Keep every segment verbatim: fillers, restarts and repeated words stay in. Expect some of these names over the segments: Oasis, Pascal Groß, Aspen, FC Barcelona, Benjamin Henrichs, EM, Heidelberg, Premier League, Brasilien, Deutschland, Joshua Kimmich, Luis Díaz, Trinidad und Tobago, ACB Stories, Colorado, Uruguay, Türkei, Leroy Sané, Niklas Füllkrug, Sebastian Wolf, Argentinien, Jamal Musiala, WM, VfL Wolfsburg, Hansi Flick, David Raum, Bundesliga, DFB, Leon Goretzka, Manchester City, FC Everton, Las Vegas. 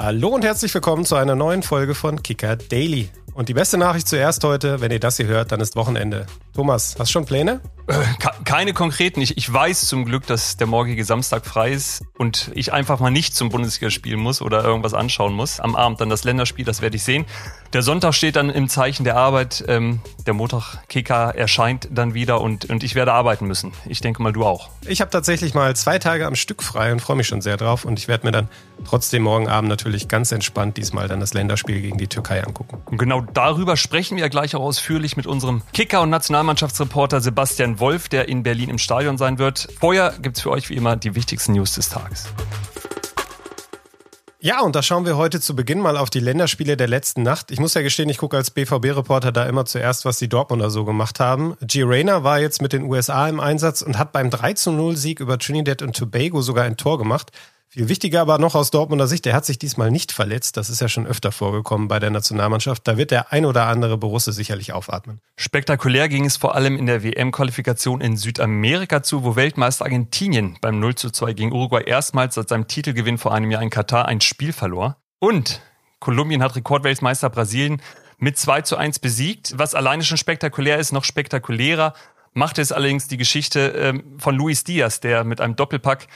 Hallo und herzlich willkommen zu einer neuen Folge von Kicker Daily. Und die beste Nachricht zuerst heute, wenn ihr das hier hört, dann ist Wochenende. Thomas, hast du schon Pläne? Keine konkreten. Ich, ich weiß zum Glück, dass der morgige Samstag frei ist und ich einfach mal nicht zum Bundesliga spielen muss oder irgendwas anschauen muss. Am Abend dann das Länderspiel, das werde ich sehen. Der Sonntag steht dann im Zeichen der Arbeit. Ähm, der Montag-Kicker erscheint dann wieder und, und ich werde arbeiten müssen. Ich denke mal, du auch. Ich habe tatsächlich mal zwei Tage am Stück frei und freue mich schon sehr drauf. Und ich werde mir dann trotzdem morgen Abend natürlich ganz entspannt diesmal dann das Länderspiel gegen die Türkei angucken. Und genau darüber sprechen wir gleich auch ausführlich mit unserem Kicker- und Nationalmannschaftsreporter Sebastian Wolf, der in Berlin im Stadion sein wird. Vorher gibt's für euch wie immer die wichtigsten News des Tages. Ja, und da schauen wir heute zu Beginn mal auf die Länderspiele der letzten Nacht. Ich muss ja gestehen, ich gucke als B V B-Reporter da immer zuerst, was die Dortmunder so gemacht haben. Reyna war jetzt mit den U S A im Einsatz und hat beim drei zu null Sieg über Trinidad und Tobago sogar ein Tor gemacht. Viel wichtiger aber noch aus Dortmunder Sicht, der hat sich diesmal nicht verletzt. Das ist ja schon öfter vorgekommen bei der Nationalmannschaft. Da wird der ein oder andere Borusse sicherlich aufatmen. Spektakulär ging es vor allem in der W M-Qualifikation in Südamerika zu, wo Weltmeister Argentinien beim null zu zwei gegen Uruguay erstmals seit seinem Titelgewinn vor einem Jahr in Katar ein Spiel verlor. Und Kolumbien hat Rekordweltmeister Brasilien mit zwei zu eins besiegt, was alleine schon spektakulär ist, noch spektakulärer machte es allerdings die Geschichte von Luis Díaz, der mit einem Doppelpack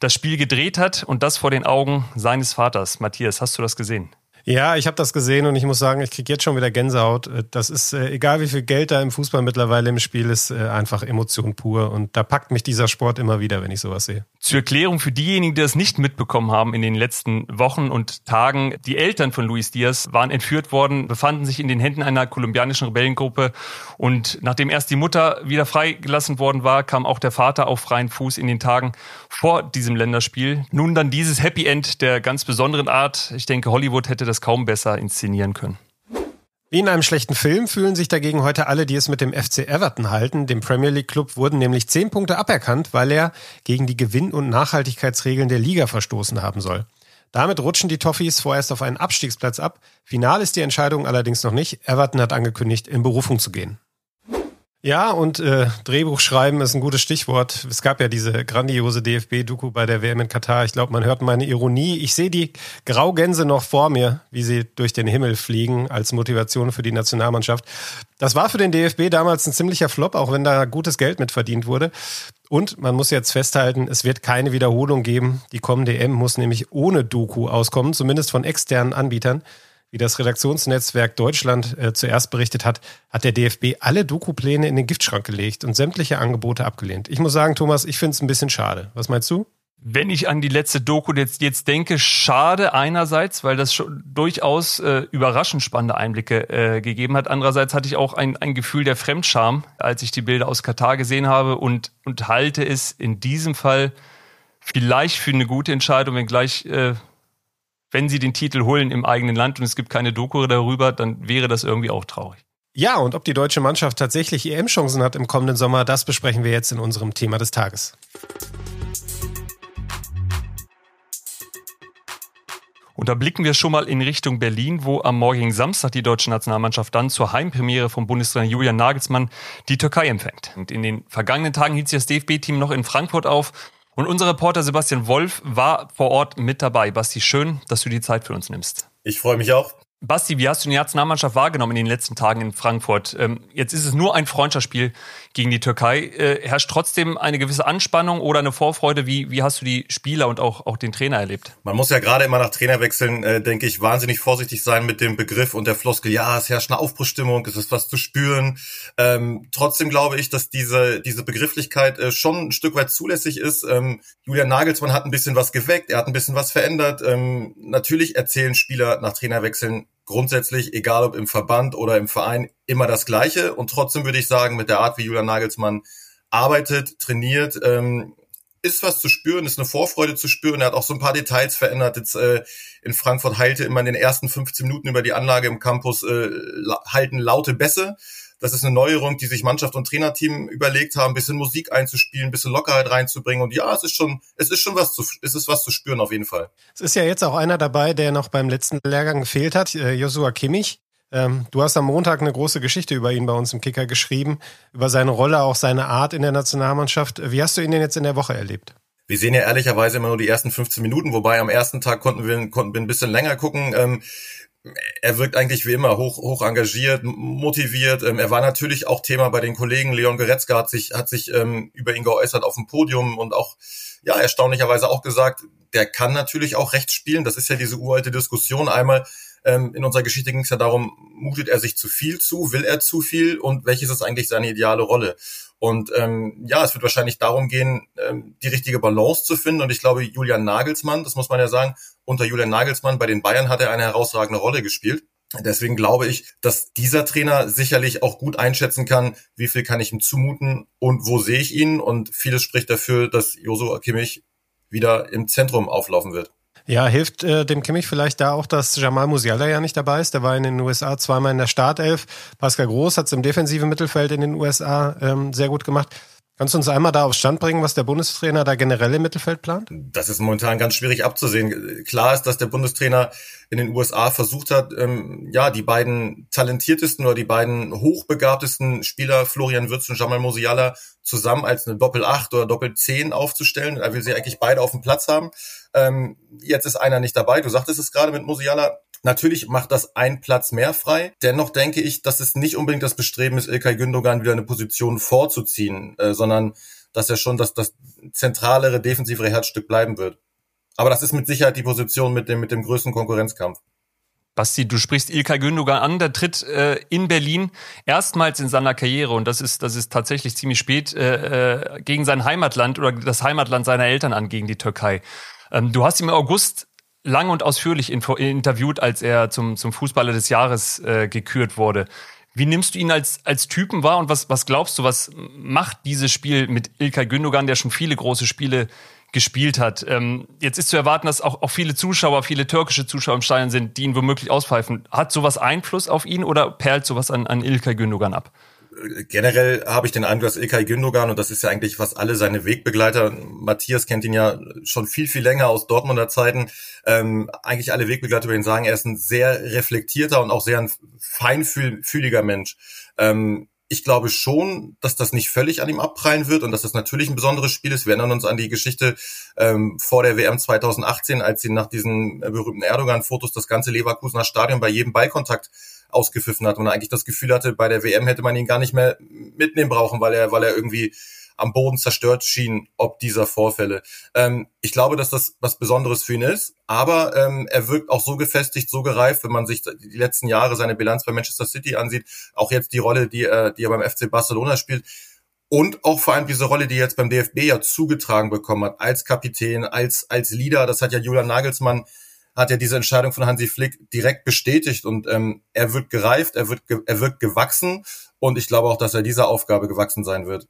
das Spiel gedreht hat und das vor den Augen seines Vaters. Matthias, hast du das gesehen? Ja, ich habe das gesehen und ich muss sagen, ich kriege jetzt schon wieder Gänsehaut. Das ist, egal wie viel Geld da im Fußball mittlerweile im Spiel ist, einfach Emotion pur. Und da packt mich dieser Sport immer wieder, wenn ich sowas sehe. Zur Erklärung für diejenigen, die das nicht mitbekommen haben in den letzten Wochen und Tagen. Die Eltern von Luis Díaz waren entführt worden, befanden sich in den Händen einer kolumbianischen Rebellengruppe. Und nachdem erst die Mutter wieder freigelassen worden war, kam auch der Vater auf freien Fuß in den Tagen vor diesem Länderspiel. Nun dann dieses Happy End der ganz besonderen Art. Ich denke, Hollywood hätte das kaum besser inszenieren können. Wie in einem schlechten Film fühlen sich dagegen heute alle, die es mit dem F C Everton halten. Dem Premier League Club wurden nämlich zehn Punkte aberkannt, weil er gegen die Gewinn- und Nachhaltigkeitsregeln der Liga verstoßen haben soll. Damit rutschen die Toffees vorerst auf einen Abstiegsplatz ab. Final ist die Entscheidung allerdings noch nicht. Everton hat angekündigt, in Berufung zu gehen. Ja, und äh, Drehbuch schreiben ist ein gutes Stichwort. Es gab ja diese grandiose D F B-Doku bei der W M in Katar. Ich glaube, man hört meine Ironie. Ich sehe die Graugänse noch vor mir, wie sie durch den Himmel fliegen, als Motivation für die Nationalmannschaft. Das war für den D F B damals ein ziemlicher Flop, auch wenn da gutes Geld mit verdient wurde. Und man muss jetzt festhalten, es wird keine Wiederholung geben. Die kommende E M muss nämlich ohne Doku auskommen, zumindest von externen Anbietern. Wie das Redaktionsnetzwerk Deutschland äh, zuerst berichtet hat, hat der D F B alle Doku-Pläne in den Giftschrank gelegt und sämtliche Angebote abgelehnt. Ich muss sagen, Thomas, ich finde es ein bisschen schade. Was meinst du? Wenn ich an die letzte Doku jetzt, jetzt denke, schade einerseits, weil das schon durchaus äh, überraschend spannende Einblicke äh, gegeben hat. Andererseits hatte ich auch ein, ein Gefühl der Fremdscham, als ich die Bilder aus Katar gesehen habe und, und halte es in diesem Fall vielleicht für eine gute Entscheidung, wenn gleich... Äh, Wenn sie den Titel holen im eigenen Land und es gibt keine Doku darüber, dann wäre das irgendwie auch traurig. Ja, und ob die deutsche Mannschaft tatsächlich E M-Chancen hat im kommenden Sommer, das besprechen wir jetzt in unserem Thema des Tages. Und da blicken wir schon mal in Richtung Berlin, wo am morgigen Samstag die deutsche Nationalmannschaft dann zur Heimpremiere vom Bundestrainer Julian Nagelsmann die Türkei empfängt. Und in den vergangenen Tagen hielt sich das D F B-Team noch in Frankfurt auf. Und unser Reporter Sebastian Wolf war vor Ort mit dabei. Basti, schön, dass du die Zeit für uns nimmst. Ich freue mich auch. Basti, wie hast du die Nationalmannschaft wahrgenommen in den letzten Tagen in Frankfurt? Ähm, jetzt ist es nur ein Freundschaftsspiel gegen die Türkei. Äh, herrscht trotzdem eine gewisse Anspannung oder eine Vorfreude? Wie, wie hast du die Spieler und auch, auch den Trainer erlebt? Man muss ja gerade immer nach Trainerwechseln, äh, denke ich, wahnsinnig vorsichtig sein mit dem Begriff und der Floskel. Ja, es herrscht eine Aufbruchstimmung, es ist was zu spüren. Ähm, trotzdem glaube ich, dass diese, diese Begrifflichkeit äh, schon ein Stück weit zulässig ist. Ähm, Julian Nagelsmann hat ein bisschen was geweckt, er hat ein bisschen was verändert. Ähm, natürlich erzählen Spieler nach Trainerwechseln grundsätzlich, egal ob im Verband oder im Verein, immer das Gleiche. Und trotzdem würde ich sagen, mit der Art, wie Julian Nagelsmann arbeitet, trainiert, ähm, ist was zu spüren, ist eine Vorfreude zu spüren. Er hat auch so ein paar Details verändert. Jetzt äh, in Frankfurt heilte immer in den ersten fünfzehn Minuten über die Anlage im Campus äh, halten laute Bässe. Das ist eine Neuerung, die sich Mannschaft und Trainerteam überlegt haben, ein bisschen Musik einzuspielen, ein bisschen Lockerheit reinzubringen. Und ja, es ist schon, es ist schon was zu, es ist was zu spüren auf jeden Fall. Es ist ja jetzt auch einer dabei, der noch beim letzten Lehrgang gefehlt hat, Joshua Kimmich. Ähm, du hast am Montag eine große Geschichte über ihn bei uns im Kicker geschrieben, über seine Rolle, auch seine Art in der Nationalmannschaft. Wie hast du ihn denn jetzt in der Woche erlebt? Wir sehen ja ehrlicherweise immer nur die ersten fünfzehn Minuten, wobei am ersten Tag konnten wir, konnten wir ein bisschen länger gucken. Ähm, er wirkt eigentlich wie immer hoch, hoch engagiert, motiviert. Ähm, er war natürlich auch Thema bei den Kollegen. Leon Goretzka hat sich, hat sich ähm, über ihn geäußert auf dem Podium und auch, ja, erstaunlicherweise auch gesagt, der kann natürlich auch rechts spielen. Das ist ja diese uralte Diskussion. Einmal ähm, in unserer Geschichte ging es ja darum, mutet er sich zu viel zu, will er zu viel und welches ist eigentlich seine ideale Rolle? Und ähm, ja, es wird wahrscheinlich darum gehen, ähm, die richtige Balance zu finden. Und ich glaube, Julian Nagelsmann, das muss man ja sagen, unter Julian Nagelsmann bei den Bayern hat er eine herausragende Rolle gespielt. Deswegen glaube ich, dass dieser Trainer sicherlich auch gut einschätzen kann, wie viel kann ich ihm zumuten und wo sehe ich ihn. Und vieles spricht dafür, dass Joshua Kimmich wieder im Zentrum auflaufen wird. Ja, hilft äh, dem Kimmich vielleicht da auch, dass Jamal Musiala ja nicht dabei ist. Der war in den U S A zweimal in der Startelf. Pascal Groß hat es im defensiven Mittelfeld in den U S A ähm, sehr gut gemacht. Kannst du uns einmal da auf Stand bringen, was der Bundestrainer da generell im Mittelfeld plant? Das ist momentan ganz schwierig abzusehen. Klar ist, dass der Bundestrainer in den U S A versucht hat, ähm, ja, die beiden talentiertesten oder die beiden hochbegabtesten Spieler, Florian Wirtz und Jamal Musiala, zusammen als eine Doppel acht oder Doppel zehn aufzustellen. Er will sie eigentlich beide auf dem Platz haben. Ähm, jetzt ist einer nicht dabei. Du sagtest es gerade mit Musiala. Natürlich macht das einen Platz mehr frei. Dennoch denke ich, dass es nicht unbedingt das Bestreben ist, Ilkay Gündogan wieder eine Position vorzuziehen, äh, sondern dass er schon das, das zentralere, defensivere Herzstück bleiben wird. Aber das ist mit Sicherheit die Position mit dem, mit dem größten Konkurrenzkampf. Basti, du sprichst Ilkay Gündogan an, der tritt äh, in Berlin erstmals in seiner Karriere, und das ist das ist tatsächlich ziemlich spät, äh, gegen sein Heimatland oder das Heimatland seiner Eltern an, gegen die Türkei. Ähm, du hast ihn im August lang und ausführlich info- interviewt, als er zum, zum Fußballer des Jahres äh, gekürt wurde. Wie nimmst du ihn als, als Typen wahr und was, was glaubst du, was macht dieses Spiel mit Ilkay Gündogan, der schon viele große Spiele gespielt hat? Ähm, jetzt ist zu erwarten, dass auch, auch viele Zuschauer, viele türkische Zuschauer im Stadion sind, die ihn womöglich auspfeifen. Hat sowas Einfluss auf ihn oder perlt sowas an, an Ilkay Gündogan ab? Generell habe ich den Eindruck, dass Ilkay Gündogan, und das ist ja eigentlich, was alle seine Wegbegleiter, Matthias kennt ihn ja schon viel, viel länger aus Dortmunder Zeiten, ähm, eigentlich alle Wegbegleiter über ihn sagen, er ist ein sehr reflektierter und auch sehr ein feinfühliger Mensch. Ähm, Ich glaube schon, dass das nicht völlig an ihm abprallen wird und dass das natürlich ein besonderes Spiel ist. Wir erinnern uns an die Geschichte ähm, vor der W M zweitausendachtzehn, als sie nach diesen berühmten Erdogan-Fotos das ganze Leverkusener Stadion bei jedem Ballkontakt ausgepfiffen hat und eigentlich das Gefühl hatte, bei der W M hätte man ihn gar nicht mehr mitnehmen brauchen, weil er, weil er irgendwie am Boden zerstört schien, ob dieser Vorfälle. Ähm, ich glaube, dass das was Besonderes für ihn ist, aber ähm, er wirkt auch so gefestigt, so gereift, wenn man sich die letzten Jahre seine Bilanz bei Manchester City ansieht, auch jetzt die Rolle, die, äh, die er beim F C Barcelona spielt und auch vor allem diese Rolle, die er jetzt beim D F B ja zugetragen bekommen hat, als Kapitän, als als Leader. Das hat ja Julian Nagelsmann, hat ja diese Entscheidung von Hansi Flick direkt bestätigt und ähm, er wird gereift, er wird ge- er wird gewachsen und ich glaube auch, dass er dieser Aufgabe gewachsen sein wird.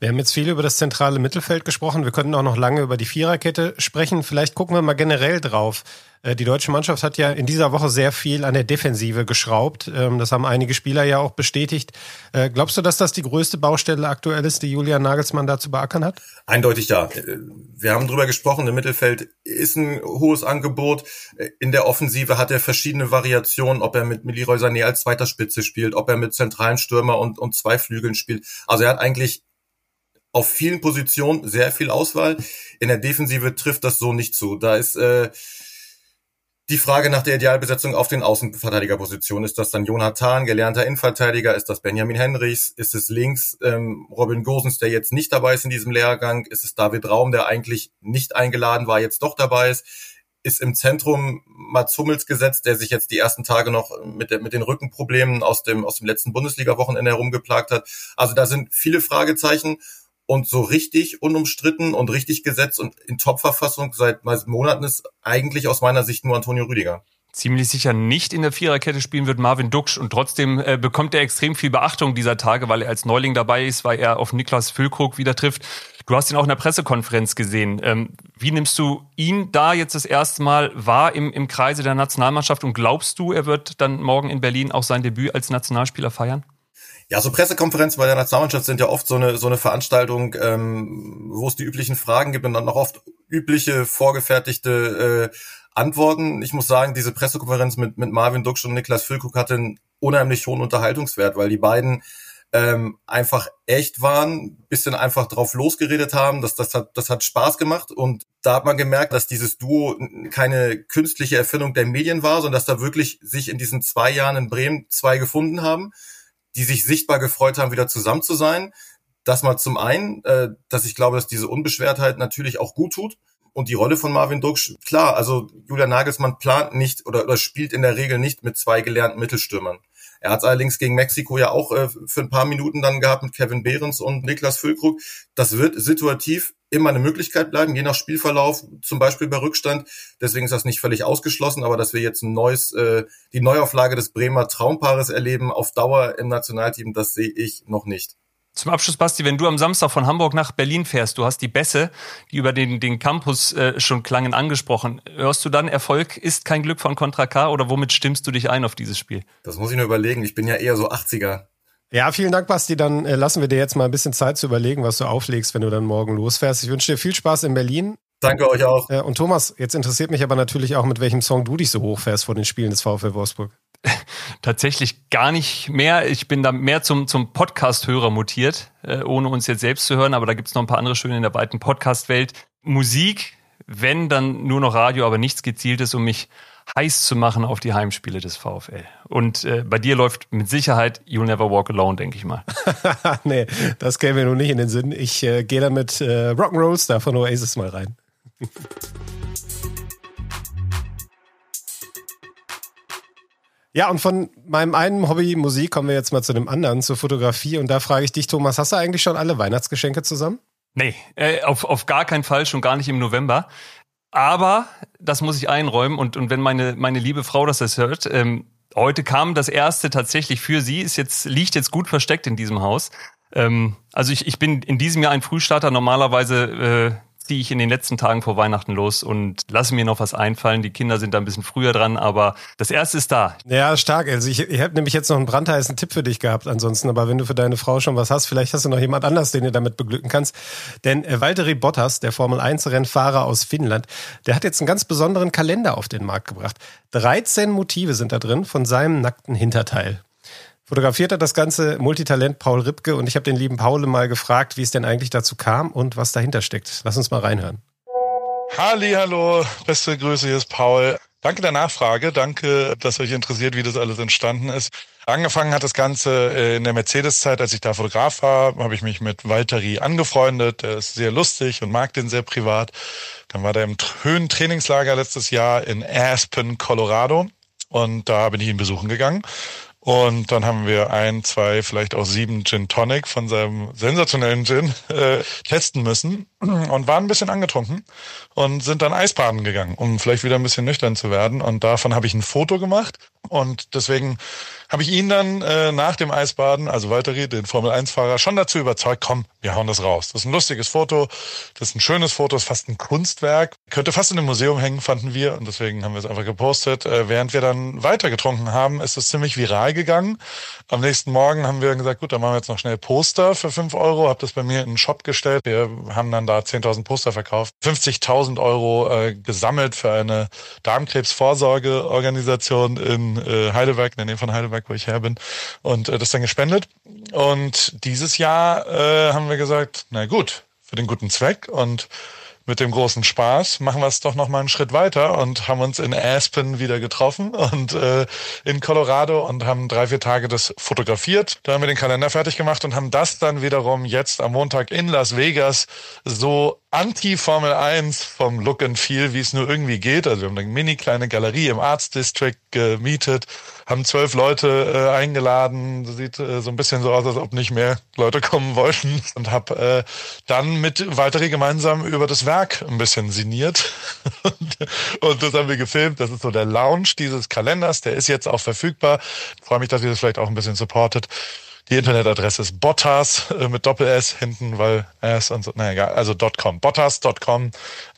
Wir haben jetzt viel über das zentrale Mittelfeld gesprochen. Wir könnten auch noch lange über die Viererkette sprechen. Vielleicht gucken wir mal generell drauf. Die deutsche Mannschaft hat ja in dieser Woche sehr viel an der Defensive geschraubt. Das haben einige Spieler ja auch bestätigt. Glaubst du, dass das die größte Baustelle aktuell ist, die Julian Nagelsmann da zu beackern hat? Eindeutig ja. Wir haben drüber gesprochen, im Mittelfeld ist ein hohes Angebot. In der Offensive hat er verschiedene Variationen, ob er mit Leroy Sané als zweiter Spitze spielt, ob er mit zentralen Stürmer und, und zwei Flügeln spielt. Also er hat eigentlich auf vielen Positionen sehr viel Auswahl. In der Defensive trifft das so nicht zu. Da ist äh, die Frage nach der Idealbesetzung auf den Außenverteidigerpositionen. Ist das dann Jonathan, gelernter Innenverteidiger? Ist das Benjamin Henrichs? Ist es links ähm, Robin Gosens, der jetzt nicht dabei ist in diesem Lehrgang? Ist es David Raum, der eigentlich nicht eingeladen war, jetzt doch dabei ist? Ist im Zentrum Mats Hummels gesetzt, der sich jetzt die ersten Tage noch mit, der, mit den Rückenproblemen aus dem, aus dem letzten Bundesliga-Wochenende herumgeplagt hat? Also da sind viele Fragezeichen. Und so richtig unumstritten und richtig gesetzt und in Top-Verfassung seit Monaten ist eigentlich aus meiner Sicht nur Antonio Rüdiger. Ziemlich sicher nicht in der Viererkette spielen wird Marvin Ducksch. Und trotzdem äh, bekommt er extrem viel Beachtung dieser Tage, weil er als Neuling dabei ist, weil er auf Niklas Füllkrug wieder trifft. Du hast ihn auch in der Pressekonferenz gesehen. Ähm, wie nimmst du ihn da jetzt das erste Mal wahr im, im Kreise der Nationalmannschaft? Und glaubst du, er wird dann morgen in Berlin auch sein Debüt als Nationalspieler feiern? Ja, so Pressekonferenzen bei der Nationalmannschaft sind ja oft so eine so eine Veranstaltung, ähm, wo es die üblichen Fragen gibt und dann auch oft übliche, vorgefertigte äh, Antworten. Ich muss sagen, diese Pressekonferenz mit mit Marvin Ducksch und Niklas Füllkrug hatte einen unheimlich hohen Unterhaltungswert, weil die beiden ähm, einfach echt waren, bisschen einfach drauf losgeredet haben, das, das, hat, das hat Spaß gemacht und da hat man gemerkt, dass dieses Duo keine künstliche Erfindung der Medien war, sondern dass da wirklich sich in diesen zwei Jahren in Bremen zwei gefunden haben, die sich sichtbar gefreut haben, wieder zusammen zu sein. Das mal zum einen, äh, dass ich glaube, dass diese Unbeschwertheit natürlich auch gut tut. Und die Rolle von Marvin Ducksch, klar, also Julian Nagelsmann plant nicht oder, oder spielt in der Regel nicht mit zwei gelernten Mittelstürmern. Er hat es allerdings gegen Mexiko ja auch äh, für ein paar Minuten dann gehabt mit Kevin Behrens und Niklas Füllkrug. Das wird situativ immer eine Möglichkeit bleiben, je nach Spielverlauf, zum Beispiel bei Rückstand. Deswegen ist das nicht völlig ausgeschlossen, aber dass wir jetzt ein neues, äh, die Neuauflage des Bremer Traumpaares erleben auf Dauer im Nationalteam, das sehe ich noch nicht. Zum Abschluss, Basti, wenn du am Samstag von Hamburg nach Berlin fährst, du hast die Bässe, die über den, den Campus äh, schon klangen, angesprochen. Hörst du dann, Erfolg ist kein Glück von Contra K oder womit stimmst du dich ein auf dieses Spiel? Das muss ich nur überlegen, ich bin ja eher so achtziger. Ja, vielen Dank, Basti. Dann äh, lassen wir dir jetzt mal ein bisschen Zeit zu überlegen, was du auflegst, wenn du dann morgen losfährst. Ich wünsche dir viel Spaß in Berlin. Danke euch auch. Äh, und Thomas, jetzt interessiert mich aber natürlich auch, mit welchem Song du dich so hochfährst vor den Spielen des VfL Wolfsburg. Tatsächlich gar nicht mehr. Ich bin da mehr zum, zum Podcast-Hörer mutiert, äh, ohne uns jetzt selbst zu hören. Aber da gibt es noch ein paar andere Schöne in der weiten Podcast-Welt. Musik, wenn, dann nur noch Radio, aber nichts Gezieltes, um mich heiß zu machen auf die Heimspiele des VfL. Und äh, bei dir läuft mit Sicherheit You'll Never Walk Alone, denke ich mal. Nee, das käme mir noch nicht in den Sinn. Ich äh, gehe dann mit äh, Rock'n'Roll Star von Oasis mal rein. Ja, und von meinem einen Hobby Musik kommen wir jetzt mal zu dem anderen, zur Fotografie. Und da frage ich dich, Thomas, hast du eigentlich schon alle Weihnachtsgeschenke zusammen? Nee, äh, auf, auf gar keinen Fall, schon gar nicht im November. Aber das muss ich einräumen. Und, und wenn meine, meine liebe Frau das jetzt hört, ähm, heute kam das erste tatsächlich für sie, ist jetzt, liegt jetzt gut versteckt in diesem Haus. Ähm, also ich, ich bin in diesem Jahr ein Frühstarter. Normalerweise äh, ziehe ich in den letzten Tagen vor Weihnachten los und lasse mir noch was einfallen. Die Kinder sind da ein bisschen früher dran, aber das erste ist da. Ja, stark. Also ich, ich hätte nämlich jetzt noch einen brandheißen Tipp für dich gehabt ansonsten. Aber wenn du für deine Frau schon was hast, vielleicht hast du noch jemand anders, den du damit beglücken kannst. Denn äh, Valtteri Bottas, der Formel eins Rennfahrer aus Finnland, der hat jetzt einen ganz besonderen Kalender auf den Markt gebracht. dreizehn Motive sind da drin von seinem nackten Hinterteil. Fotografiert hat das ganze Multitalent Paul Ripke und ich habe den lieben Paul mal gefragt, wie es denn eigentlich dazu kam und was dahinter steckt. Lass uns mal reinhören. Hallihallo, beste Grüße, hier ist Paul. Danke der Nachfrage, danke, dass euch interessiert, wie das alles entstanden ist. Angefangen hat das Ganze in der Mercedes-Zeit, als ich da Fotograf war, habe ich mich mit Valtteri angefreundet. Der ist sehr lustig und mag den sehr privat. Dann war der im Höhentrainingslager letztes Jahr in Aspen, Colorado und da bin ich ihn besuchen gegangen. Und dann haben wir ein, zwei, vielleicht auch sieben Gin Tonic von seinem sensationellen Gin äh, testen müssen und waren ein bisschen angetrunken und sind dann Eisbaden gegangen, um vielleicht wieder ein bisschen nüchtern zu werden. Und davon habe ich ein Foto gemacht und deswegen habe ich ihn dann äh, nach dem Eisbaden, also Valtteri, den Formel eins Fahrer, schon dazu überzeugt, komm, wir hauen das raus. Das ist ein lustiges Foto, das ist ein schönes Foto, ist fast ein Kunstwerk. Könnte fast in einem Museum hängen, fanden wir und deswegen haben wir es einfach gepostet. Äh, während wir dann weiter getrunken haben, ist es ziemlich viral gegangen. Am nächsten Morgen haben wir gesagt, gut, dann machen wir jetzt noch schnell Poster für fünf Euro. Hab das bei mir in den Shop gestellt. Wir haben dann da zehntausend Poster verkauft. fünfzigtausend Euro äh, gesammelt für eine Darmkrebsvorsorgeorganisation in äh, Heidelberg, in der Nähe von Heidelberg, wo ich her bin. Und äh, das dann gespendet. Und dieses Jahr äh, haben wir gesagt, na gut, für den guten Zweck und mit dem großen Spaß machen wir es doch noch mal einen Schritt weiter und haben uns in Aspen wieder getroffen und äh, in Colorado und haben drei, vier Tage das fotografiert. Da haben wir den Kalender fertig gemacht und haben das dann wiederum jetzt am Montag in Las Vegas so Anti-Formel eins vom Look and Feel, wie es nur irgendwie geht. Also wir haben eine mini kleine Galerie im Arts District gemietet, haben zwölf Leute äh, eingeladen. Sieht äh, so ein bisschen so aus, als ob nicht mehr Leute kommen wollten. Und habe äh, dann mit Valtteri gemeinsam über das Werk ein bisschen sinniert. und, und das haben wir gefilmt. Das ist so der Lounge dieses Kalenders. Der ist jetzt auch verfügbar. Ich freue mich, dass ihr das vielleicht auch ein bisschen supportet. Die Internetadresse ist Bottas äh, mit Doppel-S hinten, weil S und so, naja, egal, also .com, Bottas Punkt com.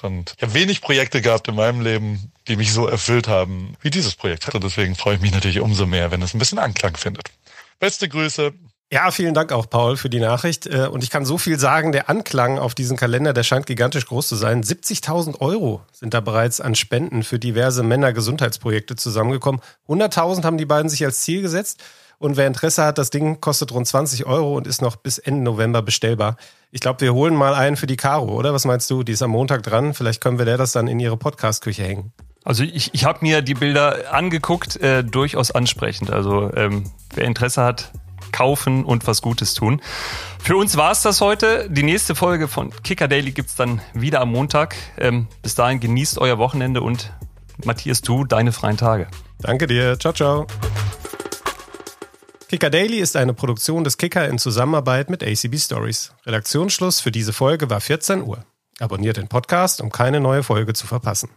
Und ich habe wenig Projekte gehabt in meinem Leben, die mich so erfüllt haben, wie dieses Projekt. Und deswegen freue ich mich natürlich umso mehr, wenn es ein bisschen Anklang findet. Beste Grüße. Ja, vielen Dank auch, Paul, für die Nachricht. Und ich kann so viel sagen, der Anklang auf diesen Kalender, der scheint gigantisch groß zu sein. siebzigtausend Euro sind da bereits an Spenden für diverse Männergesundheitsprojekte zusammengekommen. hunderttausend haben die beiden sich als Ziel gesetzt. Und wer Interesse hat, das Ding kostet rund zwanzig Euro und ist noch bis Ende November bestellbar. Ich glaube, wir holen mal einen für die Caro, oder? Was meinst du? Die ist am Montag dran. Vielleicht können wir der das dann in ihre Podcast-Küche hängen. Also ich, ich habe mir die Bilder angeguckt, äh, durchaus ansprechend. Also ähm, wer Interesse hat, kaufen und was Gutes tun. Für uns war es das heute. Die nächste Folge von Kicker Daily gibt es dann wieder am Montag. Ähm, bis dahin genießt euer Wochenende und Matthias, du, deine freien Tage. Danke dir. Ciao, ciao. Kicker Daily ist eine Produktion des Kicker in Zusammenarbeit mit A C B Stories. Redaktionsschluss für diese Folge war vierzehn Uhr. Abonniert den Podcast, um keine neue Folge zu verpassen.